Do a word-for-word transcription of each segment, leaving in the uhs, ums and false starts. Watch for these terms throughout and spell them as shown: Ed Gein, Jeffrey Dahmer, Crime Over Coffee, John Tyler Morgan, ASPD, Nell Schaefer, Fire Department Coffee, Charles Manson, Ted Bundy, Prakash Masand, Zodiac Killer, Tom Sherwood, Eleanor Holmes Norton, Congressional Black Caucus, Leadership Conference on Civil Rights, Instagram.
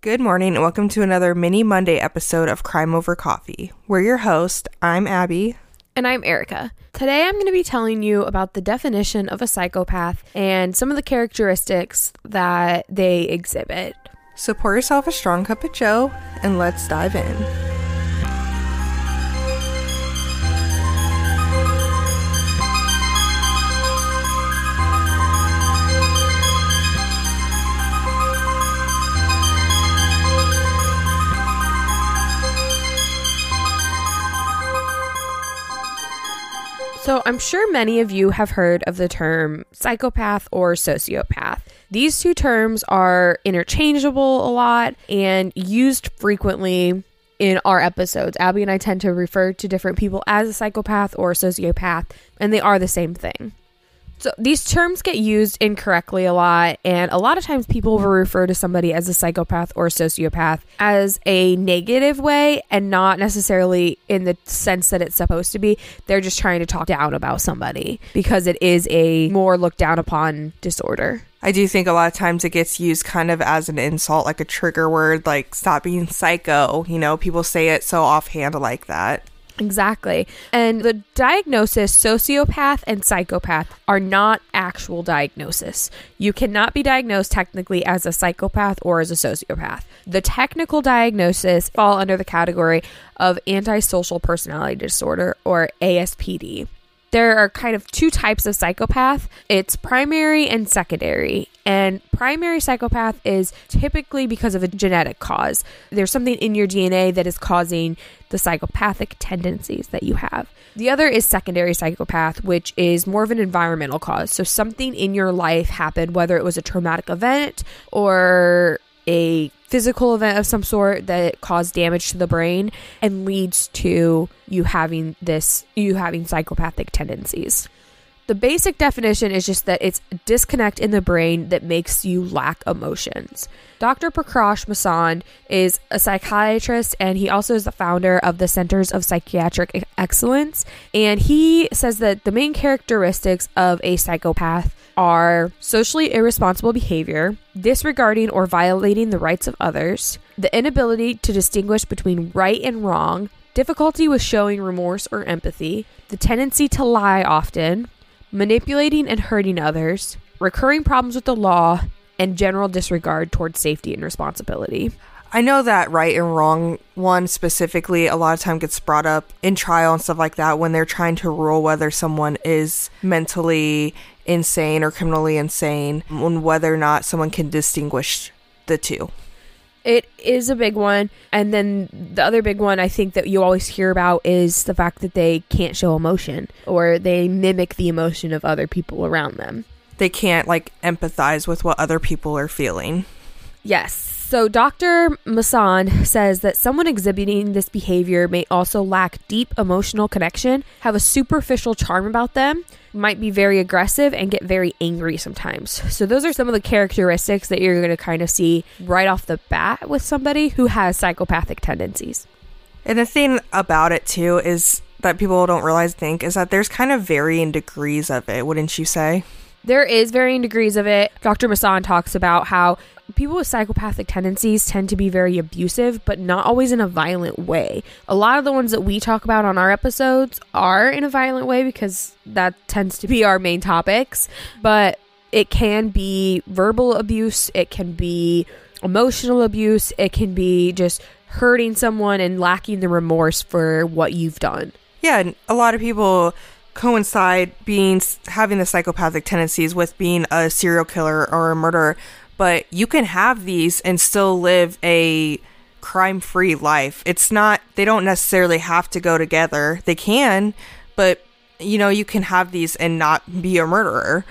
Good morning and welcome to another mini Monday episode of Crime Over Coffee. We're your host. I'm Abby. And I'm Erica. Today I'm going to be telling you about the definition of a psychopath and some of the characteristics that they exhibit. So pour yourself a strong cup of joe and let's dive in. So I'm sure many of you have heard of the term psychopath or sociopath. These two terms are interchangeable a lot and used frequently in our episodes. Abby and I tend to refer to different people as a psychopath or a sociopath, and they are the same thing. So these terms get used incorrectly a lot, and a lot of times people will refer to somebody as a psychopath or a sociopath as a negative way and not necessarily in the sense that it's supposed to be. They're just trying to talk down about somebody because it is a more looked down upon disorder. I do think a lot of times it gets used kind of as an insult, like a trigger word, like stop being psycho. You know, people say it so offhand like that. Exactly. And the diagnosis sociopath and psychopath are not actual diagnosis. You cannot be diagnosed technically as a psychopath or as a sociopath. The technical diagnosis fall under the category of antisocial personality disorder, or A S P D. There are kind of two types of psychopath. It's primary and secondary. And primary psychopath is typically because of a genetic cause. There's something in your D N A that is causing the psychopathic tendencies that you have. The other is secondary psychopath, which is more of an environmental cause. So something in your life happened, whether it was a traumatic event or a physical event of some sort that caused damage to the brain and leads to you having this, you having psychopathic tendencies. The basic definition is just that it's a disconnect in the brain that makes you lack emotions. Doctor Prakash Masand is a psychiatrist, and he also is the founder of the Centers of Psychiatric Excellence. And he says that the main characteristics of a psychopath are socially irresponsible behavior, disregarding or violating the rights of others, the inability to distinguish between right and wrong, difficulty with showing remorse or empathy, the tendency to lie often, manipulating and hurting others, recurring problems with the law, and general disregard towards safety and responsibility. I know that right and wrong one specifically a lot of time gets brought up in trial and stuff like that when they're trying to rule whether someone is mentally insane or criminally insane and whether or not someone can distinguish the two. It is a big one. And then the other big one I think that you always hear about is the fact that they can't show emotion, or they mimic the emotion of other people around them. They can't like empathize with what other people are feeling. Yes. So Doctor Masand says that someone exhibiting this behavior may also lack deep emotional connection, have a superficial charm about them, might be very aggressive, and get very angry sometimes. So those are some of the characteristics that you're going to kind of see right off the bat with somebody who has psychopathic tendencies. And the thing about it too is that people don't realize, think, is that there's kind of varying degrees of it, wouldn't you say? There is varying degrees of it. Doctor Masand talks about how people with psychopathic tendencies tend to be very abusive, but not always in a violent way. A lot of the ones that we talk about on our episodes are in a violent way because that tends to be our main topics. But it can be verbal abuse. It can be emotional abuse. It can be just hurting someone and lacking the remorse for what you've done. Yeah, and a lot of people coincide being having the psychopathic tendencies with being a serial killer or a murderer, but you can have these and still live a crime-free life. It's not, they don't necessarily have to go together. They can, but you know, you can have these and not be a murderer.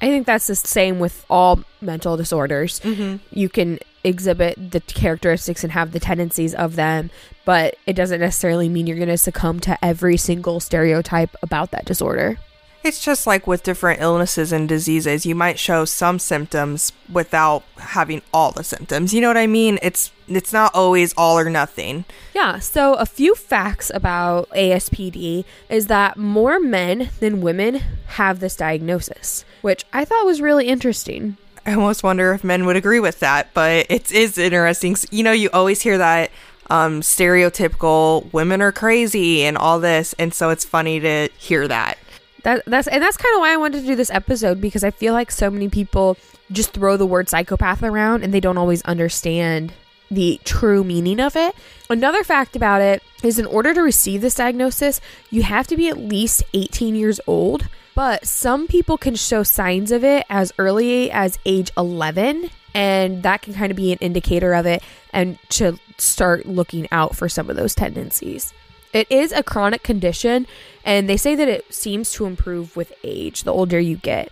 I think that's the same with all mental disorders. Mm-hmm. You can exhibit the characteristics and have the tendencies of them, but it doesn't necessarily mean you're going to succumb to every single stereotype about that disorder. It's just like with different illnesses and diseases, you might show some symptoms without having all the symptoms. You know what I mean? It's it's not always all or nothing. Yeah, so a few facts about A S P D is that more men than women have this diagnosis, which I thought was really interesting. I almost wonder if men would agree with that, but it is interesting. You know, you always hear that um, stereotypical women are crazy and all this, and so it's funny to hear that. That that's and that's kind of why I wanted to do this episode, because I feel like so many people just throw the word psychopath around and they don't always understand the true meaning of it. Another fact about it is, in order to receive this diagnosis, you have to be at least eighteen years old. But some people can show signs of it as early as age eleven, and that can kind of be an indicator of it and to start looking out for some of those tendencies. It is a chronic condition, and they say that it seems to improve with age, the older you get.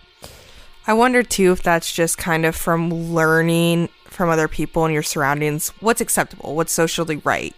I wonder, too, if that's just kind of from learning from other people and your surroundings what's acceptable, what's socially right.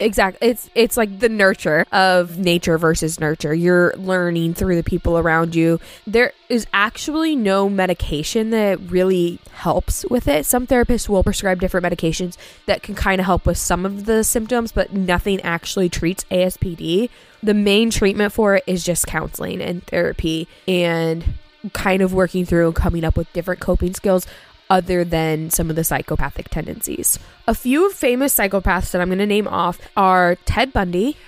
Exactly. It's it's like the nurture of nature versus nurture. You're learning through the people around you. There is actually no medication that really helps with it. Some therapists will prescribe different medications that can kind of help with some of the symptoms, but nothing actually treats A S P D. The main treatment for it is just counseling and therapy and kind of working through and coming up with different coping skills other than some of the psychopathic tendencies. A few famous psychopaths that I'm going to name off are Ted Bundy.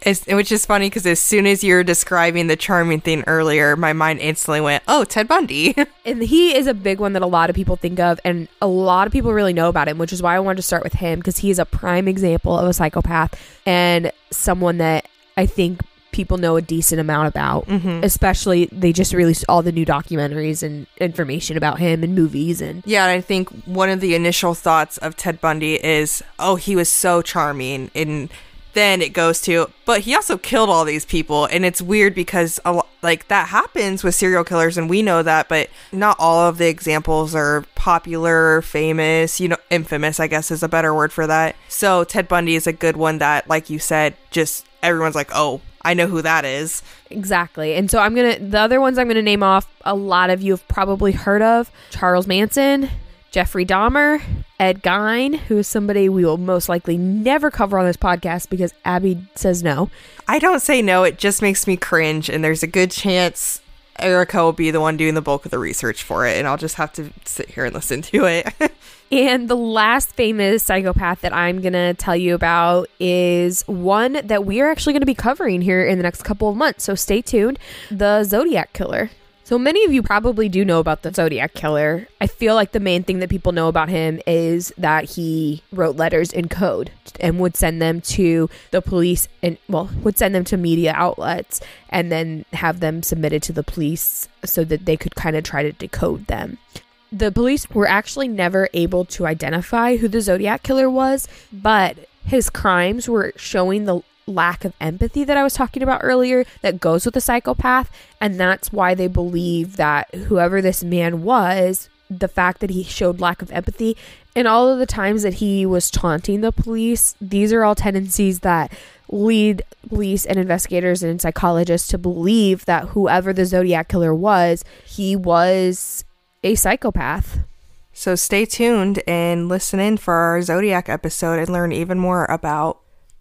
It's, which is funny because as soon as you were describing the charming thing earlier, my mind instantly went, oh, Ted Bundy. And he is a big one that a lot of people think of, and a lot of people really know about him, which is why I wanted to start with him, because he is a prime example of a psychopath and someone that I think people know a decent amount about. Mm-hmm. Especially, they just released all the new documentaries and information about him and movies. And yeah, I think one of the initial thoughts of Ted Bundy is, oh, he was so charming, and then it goes to, but he also killed all these people. And it's weird because a lo- like that happens with serial killers, and we know that, but not all of the examples are popular, famous, you know, infamous, I guess is a better word for that. So Ted Bundy is a good one that, like you said, just everyone's like, oh, I know who that is. Exactly. And so I'm going to, the other ones I'm going to name off, a lot of you have probably heard of: Charles Manson, Jeffrey Dahmer, Ed Gein, who is somebody we will most likely never cover on this podcast because Abby says no. I don't say no. It just makes me cringe. And there's a good chance Erica will be the one doing the bulk of the research for it, and I'll just have to sit here and listen to it. And the last famous psychopath that I'm going to tell you about is one that we are actually going to be covering here in the next couple of months, so stay tuned: the Zodiac Killer. So many of you probably do know about the Zodiac Killer. I feel like the main thing that people know about him is that he wrote letters in code and would send them to the police, and well, would send them to media outlets and then have them submitted to the police so that they could kind of try to decode them. The police were actually never able to identify who the Zodiac Killer was, but his crimes were showing the lack of empathy that I was talking about earlier that goes with a psychopath. And that's why they believe that whoever this man was, the fact that he showed lack of empathy and all of the times that he was taunting the police, these are all tendencies that lead police and investigators and psychologists to believe that whoever the Zodiac Killer was, he was a psychopath. So stay tuned and listen in for our Zodiac episode and learn even more about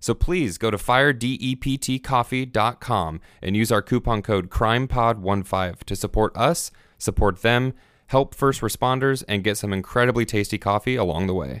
So please go to fire dept coffee dot com and use our coupon code crime pod fifteen to support us, support them, help first responders, and get some incredibly tasty coffee along the way.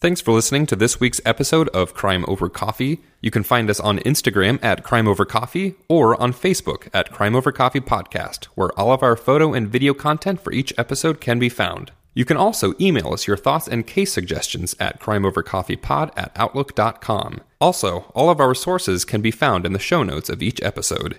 Thanks for listening to this week's episode of Crime Over Coffee. You can find us on Instagram at Crime Over Coffee or on Facebook at Crime Over Coffee Podcast, where all of our photo and video content for each episode can be found. You can also email us your thoughts and case suggestions at crimeovercoffeepod at outlook dot com. Also, all of our sources can be found in the show notes of each episode.